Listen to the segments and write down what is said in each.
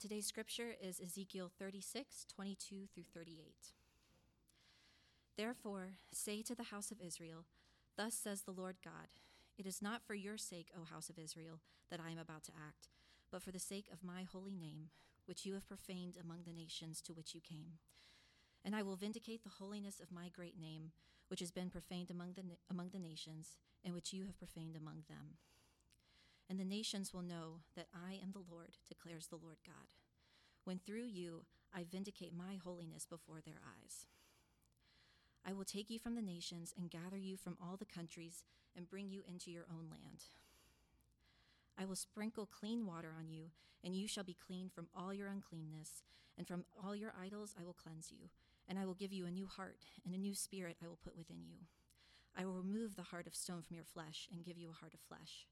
Today's scripture is Ezekiel 36, 22 through 38. Therefore, say to the house of Israel, thus says the Lord God, it is not for your sake, O house of Israel, that I am about to act, but for the sake of my holy name, which you have profaned among the nations to which you came. And I will vindicate the holiness of my great name, which has been profaned among the nations, and which you have profaned among them. And the nations will know that I am the Lord, declares the Lord God, when through you I vindicate my holiness before their eyes. I will take you from the nations and gather you from all the countries and bring you into your own land. I will sprinkle clean water on you, and you shall be clean from all your uncleanness, and from all your idols I will cleanse you, and I will give you a new heart, and a new spirit I will put within you. I will remove the heart of stone from your flesh and give you a heart of flesh.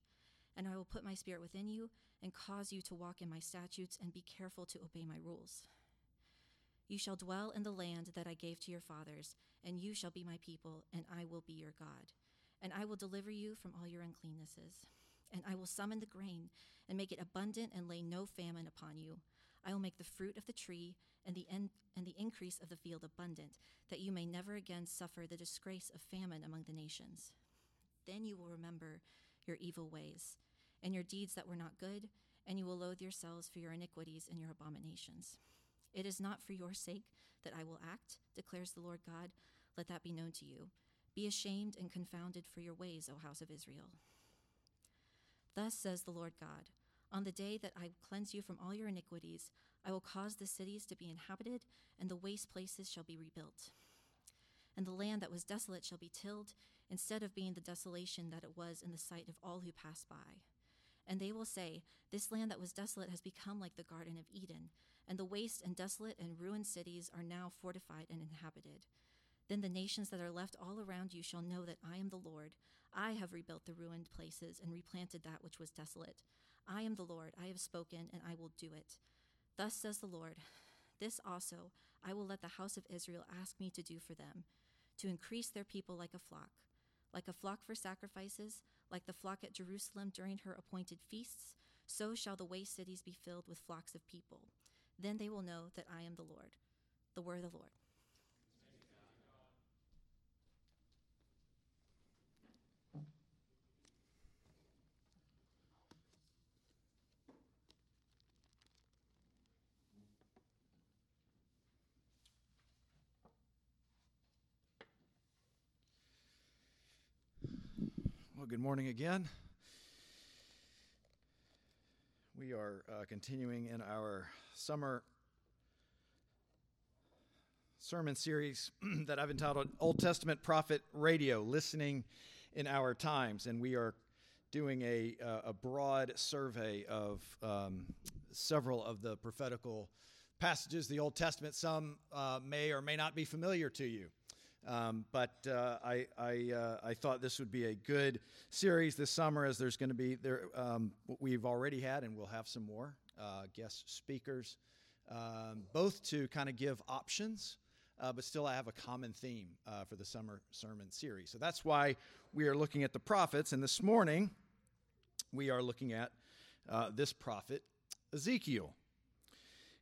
And I will put my spirit within you and cause you to walk in my statutes and be careful to obey my rules. You shall dwell in the land that I gave to your fathers, and you shall be my people, and I will be your God. And I will deliver you from all your uncleannesses. And I will summon the grain and make it abundant and lay no famine upon you. I will make the fruit of the tree and the increase of the field abundant, that you may never again suffer the disgrace of famine among the nations. Then you will remember your evil ways and your deeds that were not good, and you will loathe yourselves for your iniquities and your abominations. It is not for your sake that I will act, declares the Lord God. Let that be known to you. Be ashamed and confounded for your ways, O house of Israel. Thus says the Lord God, on the day that I cleanse you from all your iniquities, I will cause the cities to be inhabited, and the waste places shall be rebuilt. And the land that was desolate shall be tilled, instead of being the desolation that it was in the sight of all who pass by. And they will say, this land that was desolate has become like the Garden of Eden, and the waste and desolate and ruined cities are now fortified and inhabited. Then the nations that are left all around you shall know that I am the Lord. I have rebuilt the ruined places and replanted that which was desolate. I am the Lord, I have spoken, and I will do it. Thus says the Lord, this also I will let the house of Israel ask me to do for them, to increase their people like a flock for sacrifices, like the flock at Jerusalem during her appointed feasts, so shall the waste cities be filled with flocks of people. Then they will know that I am the Lord, the word of the Lord. Well, good morning again. We are continuing in our summer sermon series that I've entitled Old Testament Prophet Radio, Listening in Our Times, and we are doing a broad survey of several of the prophetical passages of the Old Testament. Some may or may not be familiar to you. But I thought this would be a good series this summer, as there's going to be we've already had and we'll have some more guest speakers, both to kind of give options, but still I have a common theme for the summer sermon series. So that's why we are looking at the prophets, and this morning we are looking at this prophet, Ezekiel.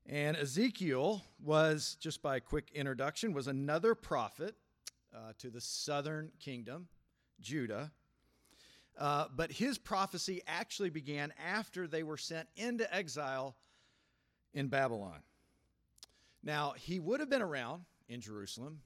And Ezekiel was, just by a quick introduction, was another prophet to the southern kingdom, Judah. But his prophecy actually began after they were sent into exile in Babylon. Now, he would have been around in Jerusalem.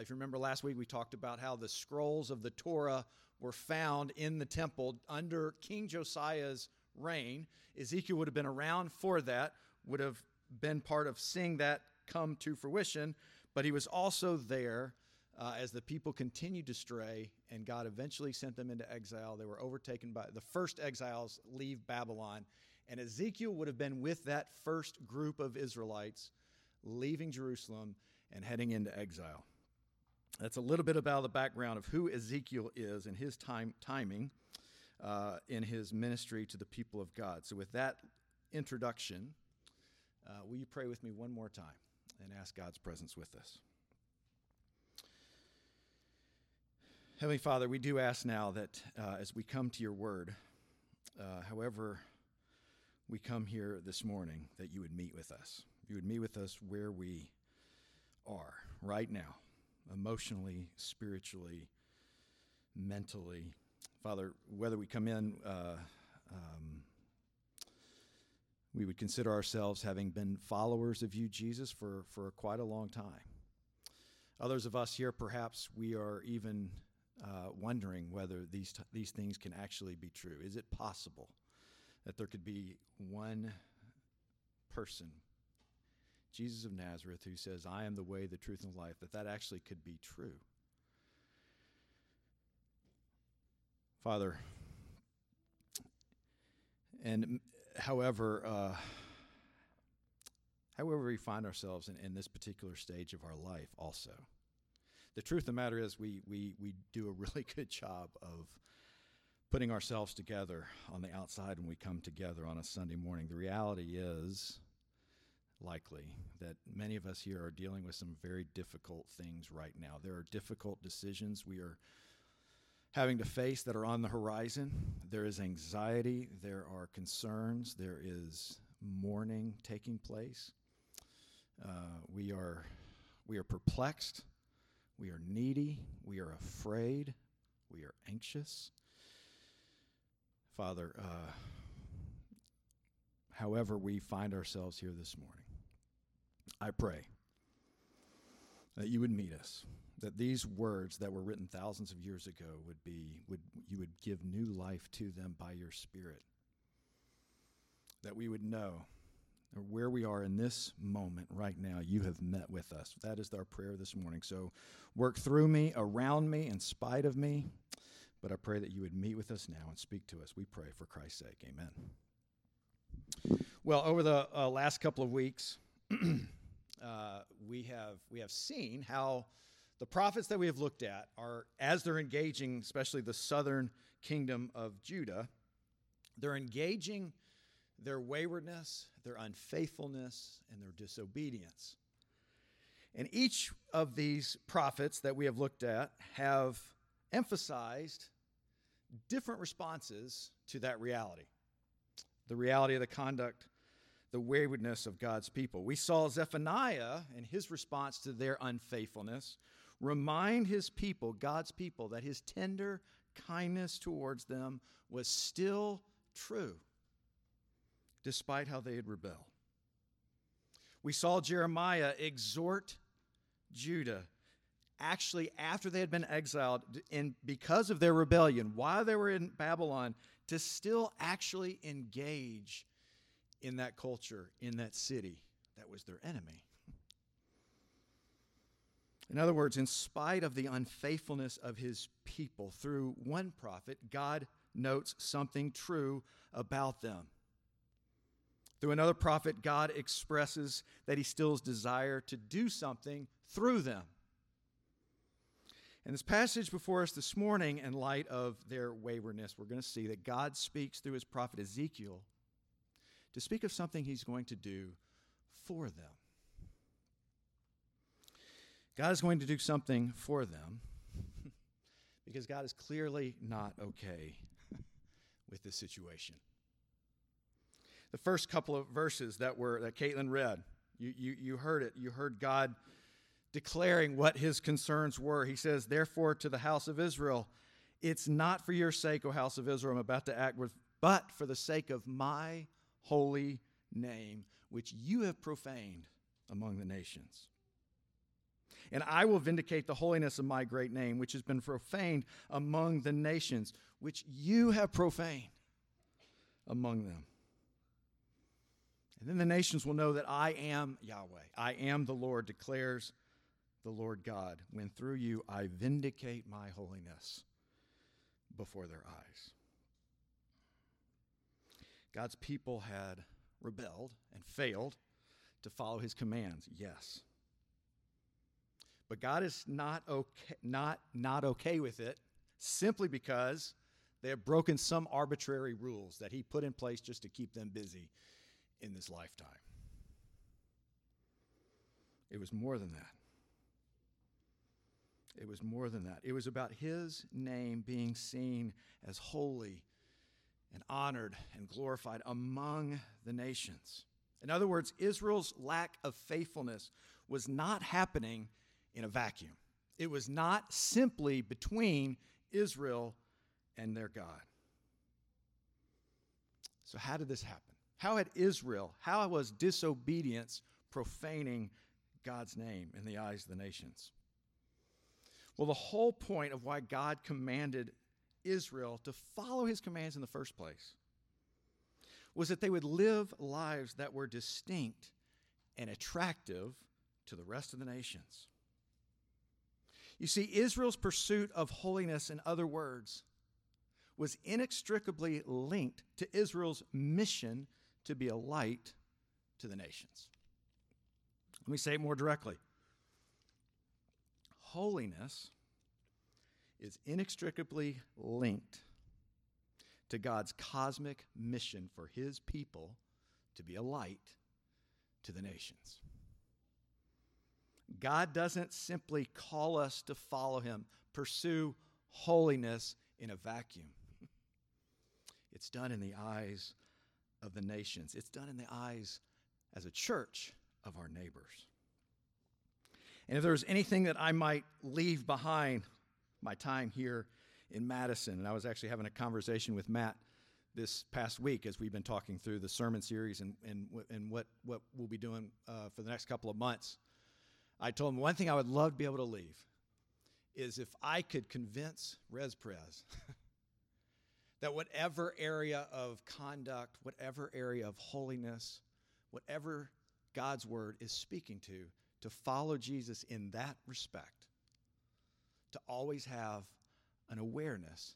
If you remember last week, we talked about how the scrolls of the Torah were found in the temple under King Josiah's reign. Ezekiel would have been around for that, would have been part of seeing that come to fruition, but he was also there as the people continued to stray, and God eventually sent them into exile. They were overtaken by the first exiles leave Babylon, and Ezekiel would have been with that first group of Israelites leaving Jerusalem and heading into exile. That's a little bit about the background of who Ezekiel is and his timing in his ministry to the people of God. So with that introduction, will you pray with me one more time and ask God's presence with us? Heavenly Father, we do ask now that as we come to your word, however we come here this morning that you would meet with us. You would meet with us where we are right now, emotionally, spiritually, mentally. Father, whether we come in, we would consider ourselves having been followers of you, Jesus, for quite a long time. Others of us here, perhaps we are even wondering whether these things can actually be true. Is it possible that there could be one person, Jesus of Nazareth, who says, I am the way, the truth, and the life, that actually could be true? Father, and however we find ourselves in this particular stage of our life also, the truth of the matter is we do a really good job of putting ourselves together on the outside when we come together on a Sunday morning. The reality is likely that many of us here are dealing with some very difficult things right now. There are difficult decisions we are having to face that are on the horizon. There is anxiety. There are concerns. There is mourning taking place. We are perplexed. We are needy. We are afraid. We are anxious. Father, however we find ourselves here this morning, I pray that you would meet us, that these words that were written thousands of years ago would give new life to them by your Spirit, that we would know where we are in this moment right now. You have met with us. That is our prayer this morning. So work through me, around me, in spite of me. But I pray that you would meet with us now and speak to us. We pray for Christ's sake. Amen. Well, over the last couple of weeks, we have seen how the prophets that we have looked at are, as they're engaging, especially the southern kingdom of Judah, they're engaging their waywardness, their unfaithfulness, and their disobedience. And each of these prophets that we have looked at have emphasized different responses to that reality, the reality of the conduct, the waywardness of God's people. We saw Zephaniah and his response to their unfaithfulness remind his people, God's people, that his tender kindness towards them was still true, despite how they had rebelled. We saw Jeremiah exhort Judah, actually, after they had been exiled and because of their rebellion, while they were in Babylon, to still actually engage in that culture, in that city that was their enemy. In other words, in spite of the unfaithfulness of his people, through one prophet, God notes something true about them. Through another prophet, God expresses that he still desires to do something through them. And this passage before us this morning, in light of their waywardness, we're going to see that God speaks through his prophet Ezekiel to speak of something he's going to do for them. God is going to do something for them because God is clearly not okay with this situation. The first couple of verses that Caitlin read, you heard it. You heard God declaring what his concerns were. He says, therefore, to the house of Israel, it's not for your sake, O house of Israel, I'm about to act with, but for the sake of my holy name, which you have profaned among the nations. And I will vindicate the holiness of my great name, which has been profaned among the nations, which you have profaned among them. And then the nations will know that I am Yahweh. I am the Lord, declares the Lord God, when through you I vindicate my holiness before their eyes. God's people had rebelled and failed to follow his commands, yes. But God is not okay with it, simply because they have broken some arbitrary rules that he put in place just to keep them busy in this lifetime. It was more than that. It was more than that. It was about his name being seen as holy and honored and glorified among the nations. In other words, Israel's lack of faithfulness was not happening in a vacuum. It was not simply between Israel and their God. So how did this happen? How was disobedience profaning God's name in the eyes of the nations? Well, the whole point of why God commanded Israel to follow his commands in the first place was that they would live lives that were distinct and attractive to the rest of the nations. You see, Israel's pursuit of holiness, in other words, was inextricably linked to Israel's mission to be a light to the nations. Let me say it more directly. Holiness is inextricably linked to God's cosmic mission for his people to be a light to the nations. God doesn't simply call us to follow him, pursue holiness in a vacuum. It's done in the eyes of the nations. It's done in the eyes as a church of our neighbors. And if there was anything that I might leave behind my time here in Madison, and I was actually having a conversation with Matt this past week as we've been talking through the sermon series and what we'll be doing for the next couple of months, I told him one thing I would love to be able to leave is if I could convince Res Prez that whatever area of conduct, whatever area of holiness, whatever God's word is speaking to follow Jesus in that respect, to always have an awareness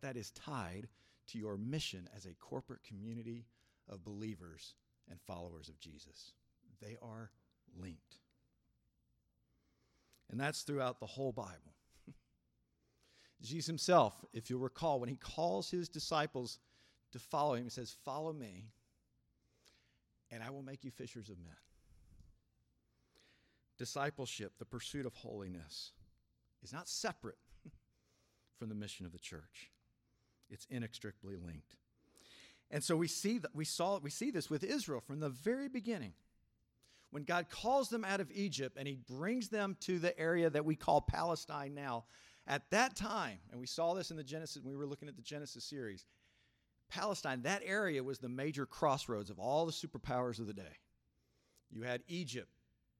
that is tied to your mission as a corporate community of believers and followers of Jesus. They are linked. And that's throughout the whole Bible. Jesus himself, if you'll recall, when he calls his disciples to follow him, he says, "Follow me, and I will make you fishers of men." Discipleship, the pursuit of holiness, is not separate from the mission of the church. It's inextricably linked. And so we see this with Israel from the very beginning. When God calls them out of Egypt and he brings them to the area that we call Palestine now, at that time, and we saw this in the Genesis, when we were looking at the Genesis series, Palestine, that area was the major crossroads of all the superpowers of the day. You had Egypt,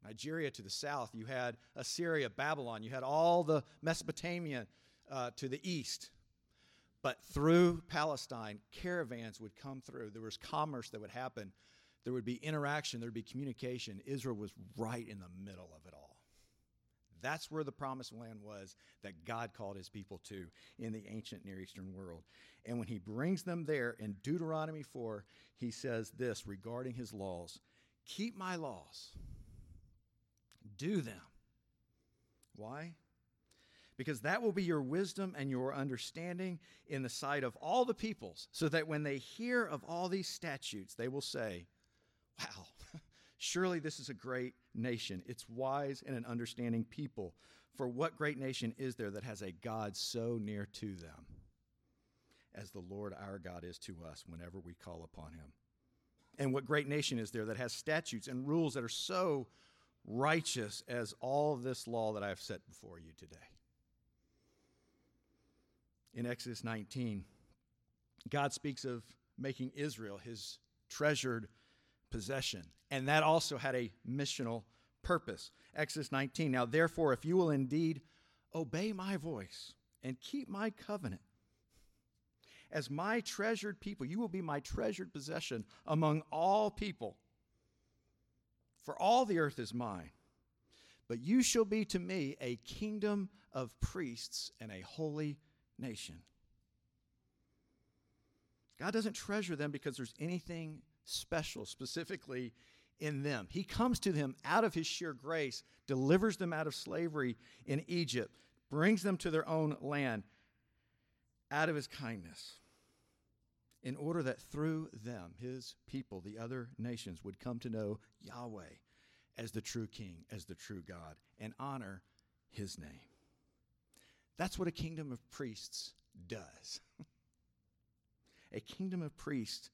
Nigeria to the south. You had Assyria, Babylon. You had all the Mesopotamia to the east. But through Palestine, caravans would come through. There was commerce that would happen. There would be interaction. There would be communication. Israel was right in the middle of it all. That's where the promised land was that God called his people to in the ancient Near Eastern world. And when he brings them there in Deuteronomy 4, he says this regarding his laws: "Keep my laws. Do them." Why? Because that will be your wisdom and your understanding in the sight of all the peoples, so that when they hear of all these statutes, they will say, "Wow, surely this is a great nation. It's wise and an understanding people. For what great nation is there that has a God so near to them as the Lord our God is to us whenever we call upon him? And what great nation is there that has statutes and rules that are so righteous as all this law that I have set before you today?" In Exodus 19, God speaks of making Israel his treasured possession, and that also had a missional purpose. Exodus 19, "Now therefore, if you will indeed obey my voice and keep my covenant, as my treasured people, you will be my treasured possession among all people. For all the earth is mine, but you shall be to me a kingdom of priests and a holy nation." God doesn't treasure them because there's anything special specifically in them. He comes to them out of his sheer grace, delivers them out of slavery in Egypt, brings them to their own land out of his kindness, in order that through them, his people, the other nations, would come to know Yahweh as the true King, as the true God, and honor his name. That's what a kingdom of priests does. a kingdom of priests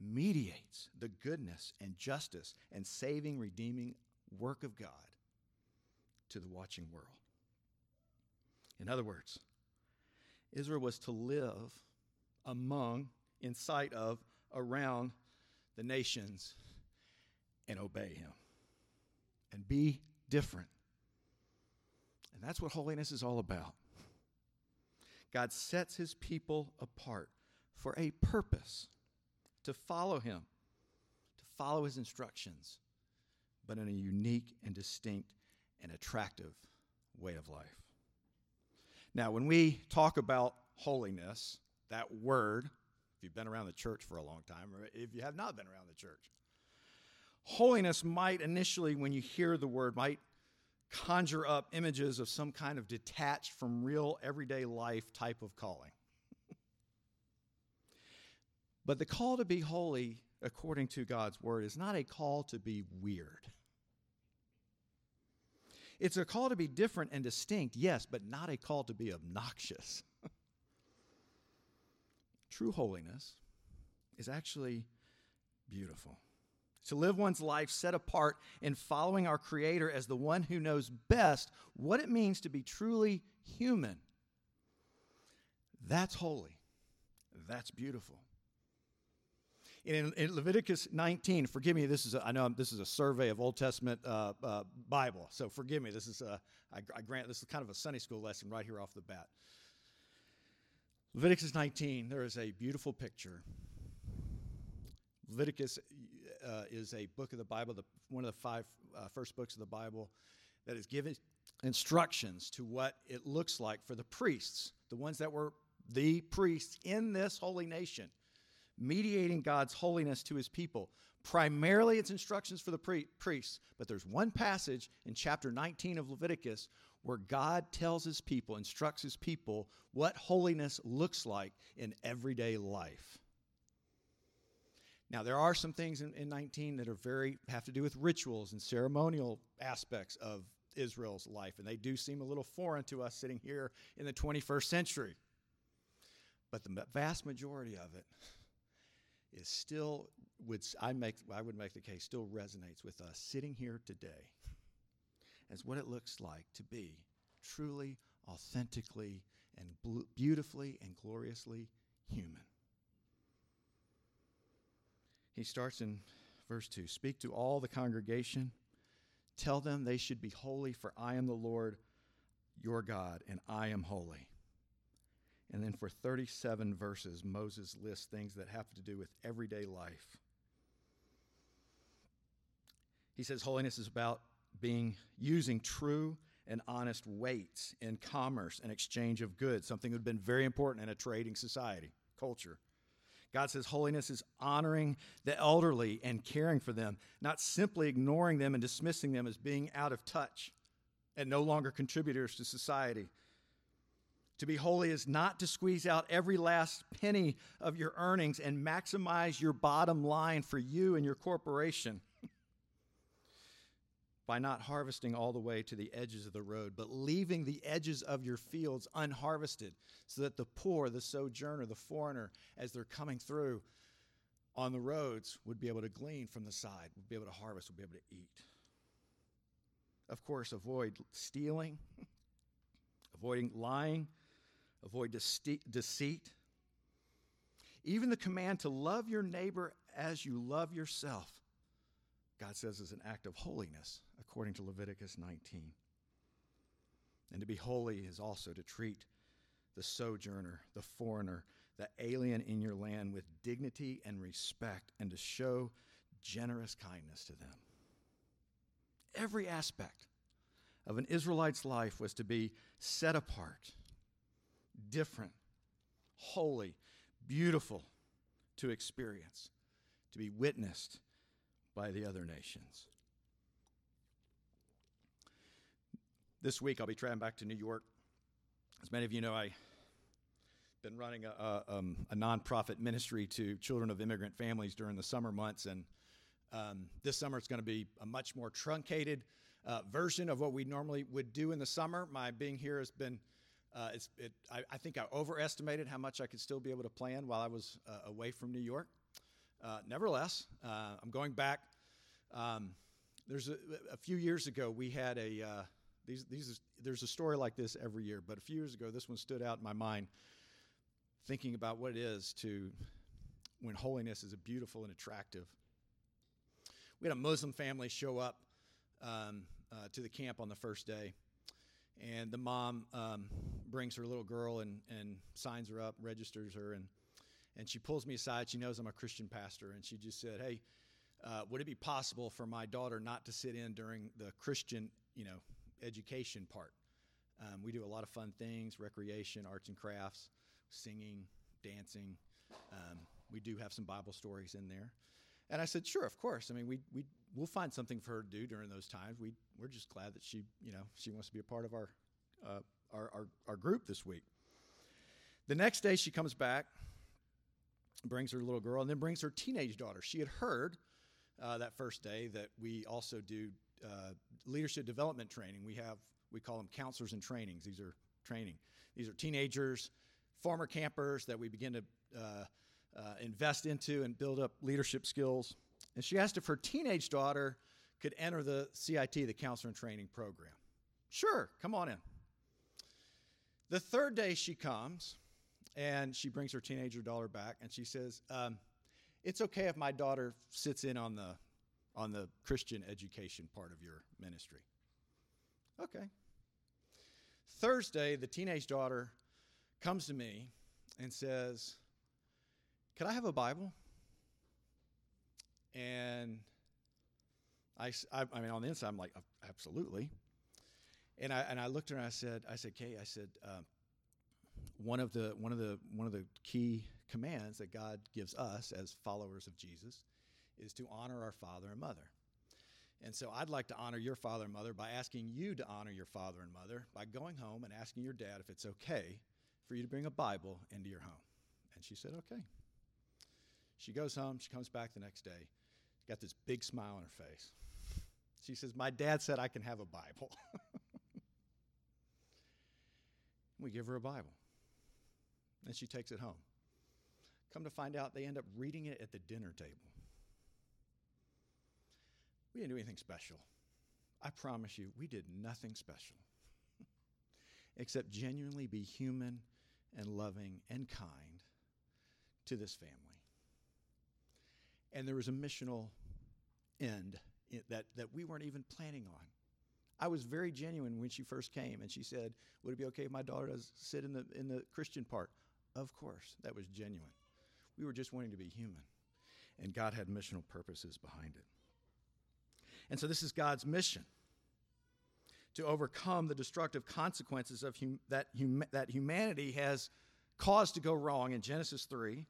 mediates the goodness and justice and saving, redeeming work of God to the watching world. In other words, Israel was to live among, in sight of, around the nations and obey him and be different. And that's what holiness is all about. God sets his people apart for a purpose, to follow him, to follow his instructions, but in a unique and distinct and attractive way of life. Now, when we talk about holiness, that word, if you've been around the church for a long time, or if you have not been around the church, holiness might initially, when you hear the word, might conjure up images of some kind of detached from real everyday life type of calling. But the call to be holy, according to God's word, is not a call to be weird. It's a call to be different and distinct, yes, but not a call to be obnoxious. True holiness is actually beautiful. To live one's life set apart in following our Creator as the one who knows best what it means to be truly human. That's holy. That's beautiful. In Leviticus 19, forgive me, this is a survey of Old Testament Bible, so forgive me, this is kind of a Sunday school lesson right here off the bat. Leviticus 19, there is a beautiful picture. Leviticus is a book of the Bible, one of the five first books of the Bible, that is giving instructions to what it looks like for the priests, the ones that were the priests in this holy nation, mediating God's holiness to his people. Primarily, it's instructions for the priests, but there's one passage in chapter 19 of Leviticus where God tells his people, instructs his people, what holiness looks like in everyday life. Now, there are some things in 19 that are have to do with rituals and ceremonial aspects of Israel's life, and they do seem a little foreign to us sitting here in the 21st century. But the vast majority of it is still, I would make the case, still resonates with us sitting here today as what it looks like to be truly, authentically, and beautifully and gloriously human. He starts in verse 2, "Speak to all the congregation, tell them they should be holy, for I am the Lord your God, and I am holy." And then for 37 verses, Moses lists things that have to do with everyday life. He says holiness is about using true and honest weights in commerce and exchange of goods, something that would have been very important in a trading society, culture. God says holiness is honoring the elderly and caring for them, not simply ignoring them and dismissing them as being out of touch and no longer contributors to society. To be holy is not to squeeze out every last penny of your earnings and maximize your bottom line for you and your corporation by not harvesting all the way to the edges of the road, but leaving the edges of your fields unharvested so that the poor, the sojourner, the foreigner, as they're coming through on the roads, would be able to glean from the side, would be able to harvest, would be able to eat. Of course, avoid stealing, avoiding lying, avoid deceit. Even the command to love your neighbor as you love yourself, God says, is an act of holiness, according to Leviticus 19. And to be holy is also to treat the sojourner, the foreigner, the alien in your land with dignity and respect, and to show generous kindness to them. Every aspect of an Israelite's life was to be set apart, different, holy, beautiful to experience, to be witnessed by the other nations. This week I'll be traveling back to New York. As many of you know, I've been running a nonprofit ministry to children of immigrant families during the summer months, and this summer it's going to be a much more truncated version of what we normally would do in the summer. My being here has been I think I overestimated how much I could still be able to plan while I was away from New York. Nevertheless, I'm going back. There's a few years ago we had a there's a story like this every year, but a few years ago this one stood out in my mind, thinking about what it is to when holiness is beautiful and attractive. We had a Muslim family show up to the camp on the first day, and the mom brings her little girl and signs her up, registers her, and she pulls me aside. She knows I'm a Christian pastor, and she just said, "Hey, would it be possible for my daughter not to sit in during the Christian, education part? We do a lot of fun things, recreation, arts and crafts, singing, dancing. We do have some Bible stories in there." And I said, "Sure, of course. I mean, we'll find something for her to do during those times. We're just glad that she, she wants to be a part of our group this week." The next day, she comes back, brings her little girl, and then brings her teenage daughter. She had heard that first day that we also do leadership development training. We call them counselors and trainings. These are teenagers, former campers that we begin to invest into and build up leadership skills. And she asked if her teenage daughter could enter the CIT, the Counselor and Training Program. "Sure, come on in." The third day she comes, and she brings her teenager daughter back, and she says, "It's okay if my daughter sits in on the Christian education part of your ministry." Okay. Thursday, the teenage daughter comes to me and says, "Could I have a Bible?" And I mean, on the inside, I'm like, "Absolutely." And I looked at her and I said, "Kay," I said, one of the key commands that God gives us as followers of Jesus is to honor our father and mother. And so I'd like to honor your father and mother by asking you to honor your father and mother by going home and asking your dad if it's okay for you to bring a Bible into your home." And she said, "Okay." She goes home. She comes back the next day. Got this big smile on her face. She says, "My dad said I can have a Bible." We give her a Bible. And she takes it home. Come to find out, they end up reading it at the dinner table. We didn't do anything special. I promise you, we did nothing special except genuinely be human and loving and kind to this family. And there was a missional end that we weren't even planning on. I was very genuine when she first came, and she said, "Would it be okay if my daughter does sit in the Christian part?" Of course, that was genuine. We were just wanting to be human, and God had missional purposes behind it. And so this is God's mission, to overcome the destructive consequences of that humanity has caused to go wrong in Genesis 3.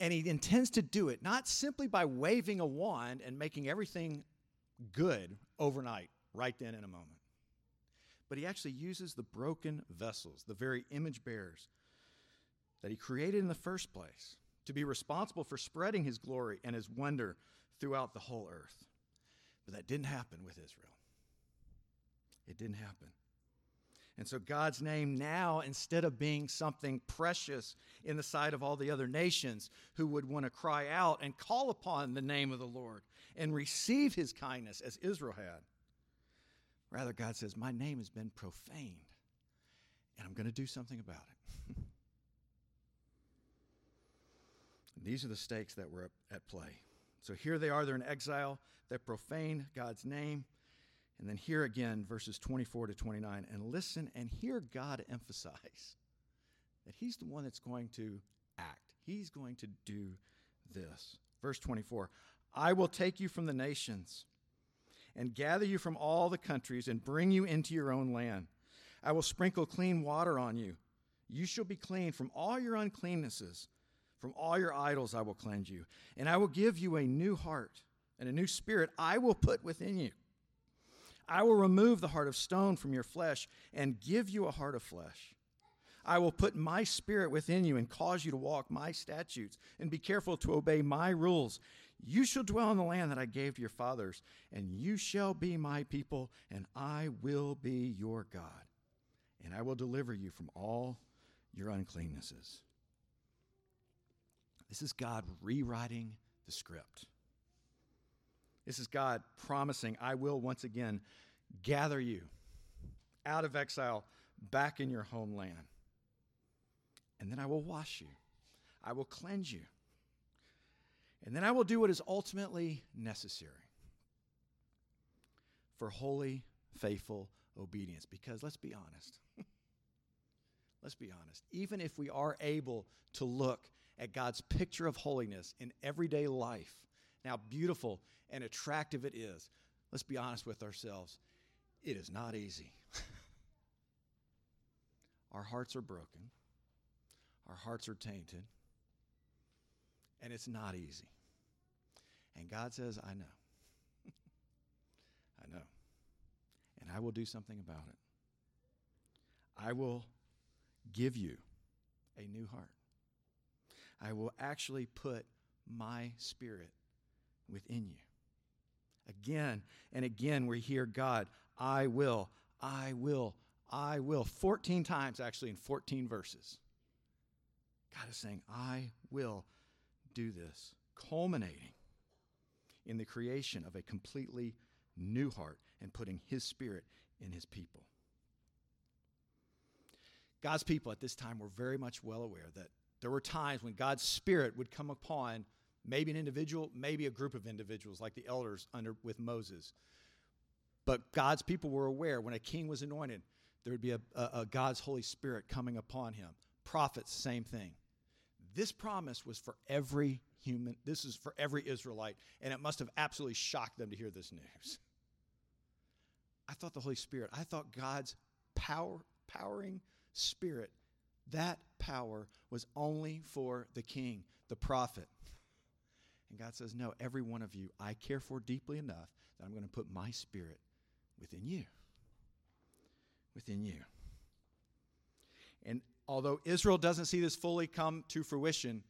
And he intends to do it not simply by waving a wand and making everything good overnight, right then in a moment. But he actually uses the broken vessels, the very image bearers that he created in the first place, to be responsible for spreading his glory and his wonder throughout the whole earth. But that didn't happen with Israel. It didn't happen. And so God's name now, instead of being something precious in the sight of all the other nations who would want to cry out and call upon the name of the Lord and receive his kindness as Israel had, rather God says, "My name has been profaned, and I'm going to do something about it." These are the stakes that were at play. So here they are, they're in exile, they profaned God's name. And then here again, verses 24 to 29, and listen and hear God emphasize that he's the one that's going to act. He's going to do this. Verse 24, "I will take you from the nations and gather you from all the countries and bring you into your own land. I will sprinkle clean water on you. You shall be clean from all your uncleannesses. From all your idols I will cleanse you. And I will give you a new heart, and a new spirit I will put within you. I will remove the heart of stone from your flesh and give you a heart of flesh. I will put my spirit within you and cause you to walk my statutes and be careful to obey my rules. You shall dwell in the land that I gave to your fathers, and you shall be my people, and I will be your God. and I will deliver you from all your uncleannesses. This is God rewriting the script. This is God promising, I will once again gather you out of exile back in your homeland. And then I will wash you. I will cleanse you. And then I will do what is ultimately necessary for holy, faithful obedience. Because let's be honest. Even if we are able to look at God's picture of holiness in everyday life, how beautiful and attractive it is, let's be honest with ourselves, it is not easy. Our hearts are broken. Our hearts are tainted. And it's not easy. And God says, I know. I know. And I will do something about it. I will give you a new heart. I will actually put my spirit within you. Again and again we hear God, I will, I will, I will. 14 times actually in 14 verses. God is saying, I will do this, culminating in the creation of a completely new heart and putting his spirit in his people. God's people at this time were very much well aware that there were times when God's spirit would come upon maybe an individual, maybe a group of individuals like the elders with Moses. But God's people were aware when a king was anointed, there would be a God's Holy Spirit coming upon him. Prophets, same thing. This promise was for every human. This is for every Israelite, and it must have absolutely shocked them to hear this news. I thought the Holy Spirit, I thought God's powering spirit, that power was only for the king, the prophet. And God says, no, every one of you I care for deeply enough that I'm going to put my spirit within you. Within you. And although Israel doesn't see this fully come to fruition,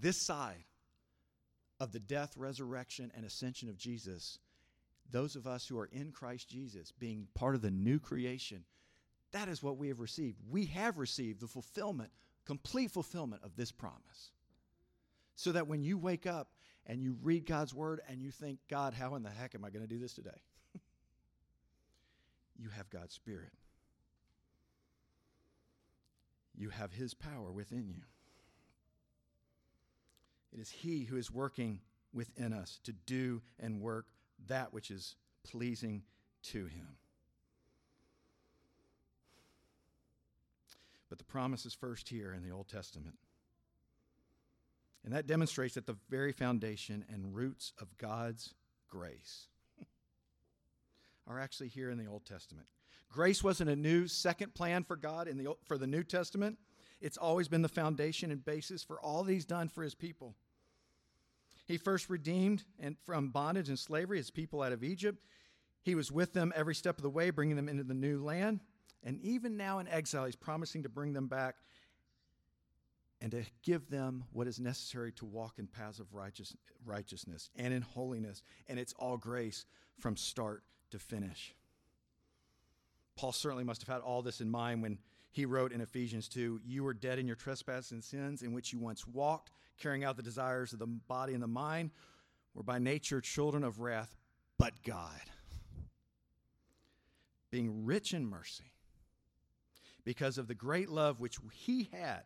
this side of the death, resurrection, and ascension of Jesus, those of us who are in Christ Jesus, being part of the new creation, that is what we have received. We have received the fulfillment, complete fulfillment of this promise. So that when you wake up and you read God's word and you think, God, how in the heck am I going to do this today? You have God's spirit. You have his power within you. It is he who is working within us to do and work that which is pleasing to him. But the promise is first here in the Old Testament. And that demonstrates that the very foundation and roots of God's grace are actually here in the Old Testament. Grace wasn't a new second plan for God for the New Testament. It's always been the foundation and basis for all that he's done for his people. He first redeemed and from bondage and slavery his people out of Egypt. He was with them every step of the way, bringing them into the new land. And even now in exile, he's promising to bring them back and to give them what is necessary to walk in paths of righteousness and in holiness. And it's all grace from start to finish. Paul certainly must have had all this in mind when he wrote in Ephesians 2, you were dead in your trespasses and sins in which you once walked, carrying out the desires of the body and the mind, were by nature children of wrath, but God, being rich in mercy, because of the great love which he had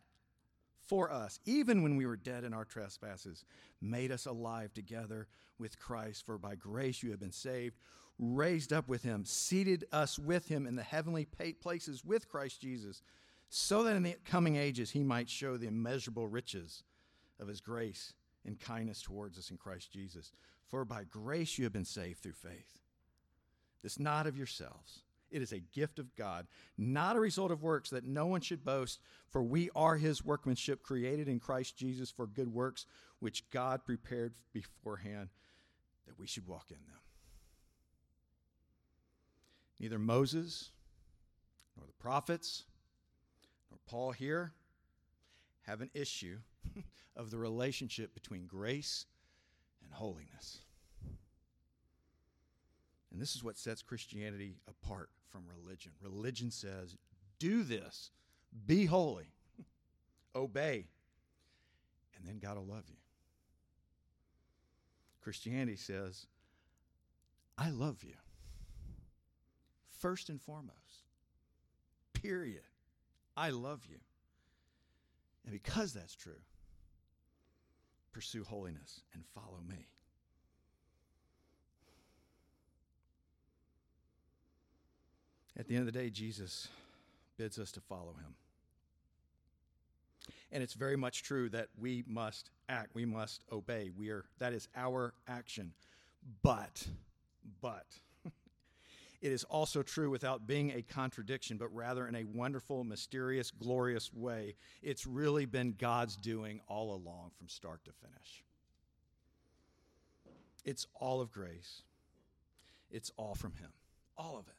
for us, even when we were dead in our trespasses, made us alive together with Christ. For by grace you have been saved, raised up with him, seated us with him in the heavenly places with Christ Jesus, so that in the coming ages he might show the immeasurable riches of his grace and kindness towards us in Christ Jesus. For by grace you have been saved through faith. This not of yourselves. It is a gift of God, not a result of works, that no one should boast, for we are his workmanship, created in Christ Jesus for good works, which God prepared beforehand that we should walk in them. Neither Moses, nor the prophets, nor Paul here have an issue of the relationship between grace and holiness. And this is what sets Christianity apart from religion. Religion says, do this, be holy, obey, and then God will love you. Christianity says, I love you, first and foremost, period. I love you. And because that's true, pursue holiness and follow me. At the end of the day, Jesus bids us to follow him. And it's very much true that we must act, we must obey. That is our action. But it is also true without being a contradiction, but rather in a wonderful, mysterious, glorious way. It's really been God's doing all along from start to finish. It's all of grace. It's all from him, all of it.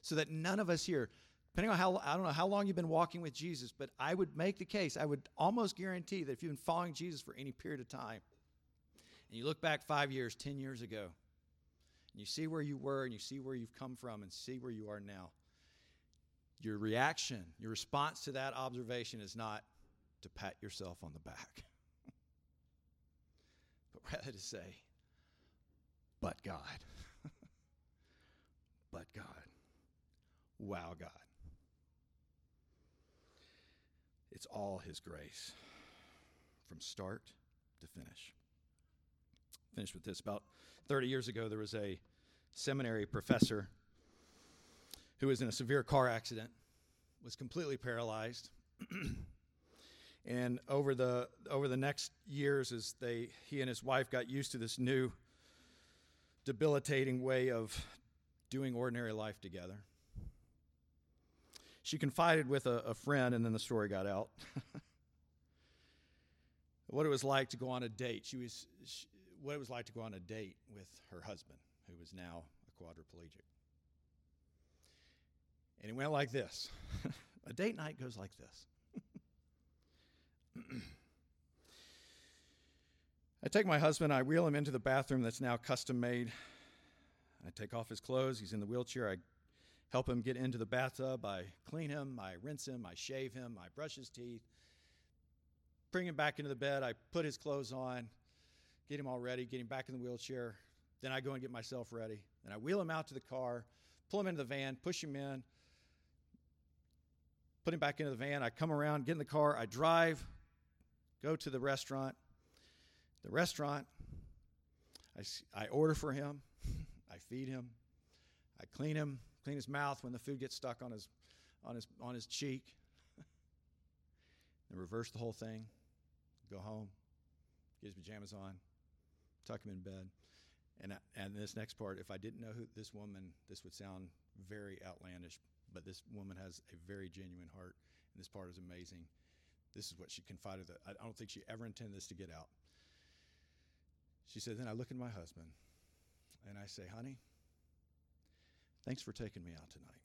So that none of us here, depending on I don't know how long you've been walking with Jesus, but I would make the case, I would almost guarantee that if you've been following Jesus for any period of time, and you look back 5 years, 10 years ago, and you see where you were and you see where you've come from and see where you are now, your reaction, your response to that observation is not to pat yourself on the back, but rather to say, but God, but God, wow, God. It's all his grace from start to finish. Finish with this. About 30 years ago, there was a seminary professor who was in a severe car accident, was completely paralyzed. And over the next years, as he and his wife got used to this new debilitating way of doing ordinary life together, she confided with a friend, and then the story got out, what it was like to go on a date. What it was like to go on a date with her husband, who was now a quadriplegic. And it went like this. A date night goes like this. I take my husband, I wheel him into the bathroom that's now custom made. I take off his clothes, he's in the wheelchair, I help him get into the bathtub, I clean him, I rinse him, I shave him, I brush his teeth, bring him back into the bed, I put his clothes on, get him all ready, get him back in the wheelchair. Then I go and get myself ready. And I wheel him out to the car, pull him into the van, push him in, put him back into the van. I come around, get in the car, I drive, go to the restaurant. The restaurant, I order for him. I feed him. I clean his mouth when the food gets stuck on his cheek. And reverse the whole thing, go home, get his pajamas on, tuck him in bed. And this next part, if I didn't know who this woman, this would sound very outlandish, but this woman has a very genuine heart, and this part is amazing. This is what she confided that I don't think she ever intended this to get out. She said, then I look at my husband, and I say, honey, thanks for taking me out tonight.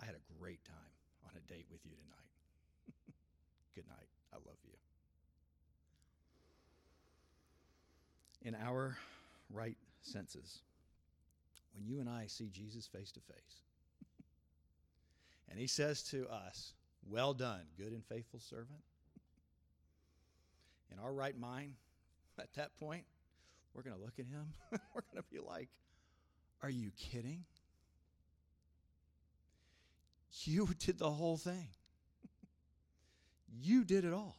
I had a great time on a date with you tonight. Good night. I love you. In our right senses, when you and I see Jesus face to face, and he says to us, well done, good and faithful servant, in our right mind, at that point, we're going to look at him. We're going to be like, are you kidding? You did the whole thing. You did it all.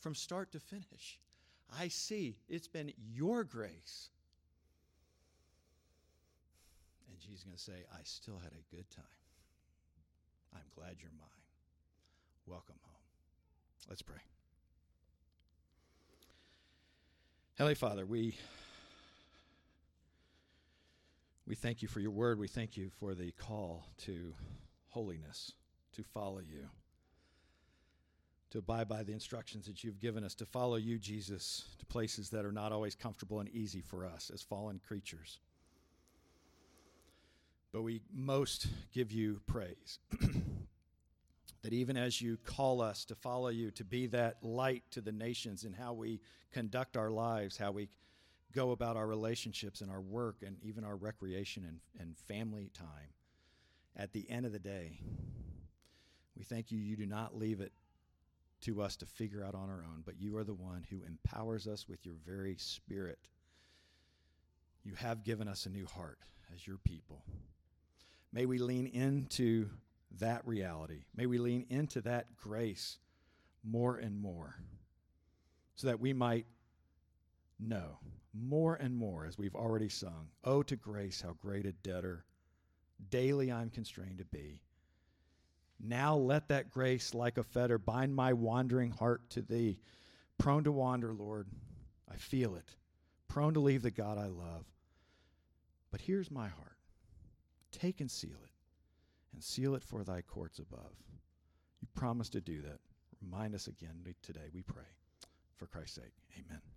From start to finish. I see it's been your grace. And Jesus is going to say, I still had a good time. I'm glad you're mine. Welcome home. Let's pray. Heavenly Father, we thank you for your word. We thank you for the call to holiness, to follow you, to abide by the instructions that you've given us, to follow you, Jesus, to places that are not always comfortable and easy for us as fallen creatures. But we most give you praise that even as you call us to follow you, to be that light to the nations in how we conduct our lives, how we go about our relationships and our work and even our recreation and family time, at the end of the day. We thank you, you do not leave it to us to figure out on our own, but you are the one who empowers us with your very spirit. You have given us a new heart as your people. May we lean into that reality. May we lean into that grace more and more so that we might know more and more, as we've already sung, "Oh, to grace, how great a debtor daily I'm constrained to be. Now let that grace, like a fetter, bind my wandering heart to thee." Prone to wander, Lord, I feel it. Prone to leave the God I love. But here's my heart. Take and seal it for thy courts above. You promised to do that. Remind us again today, we pray. For Christ's sake, amen.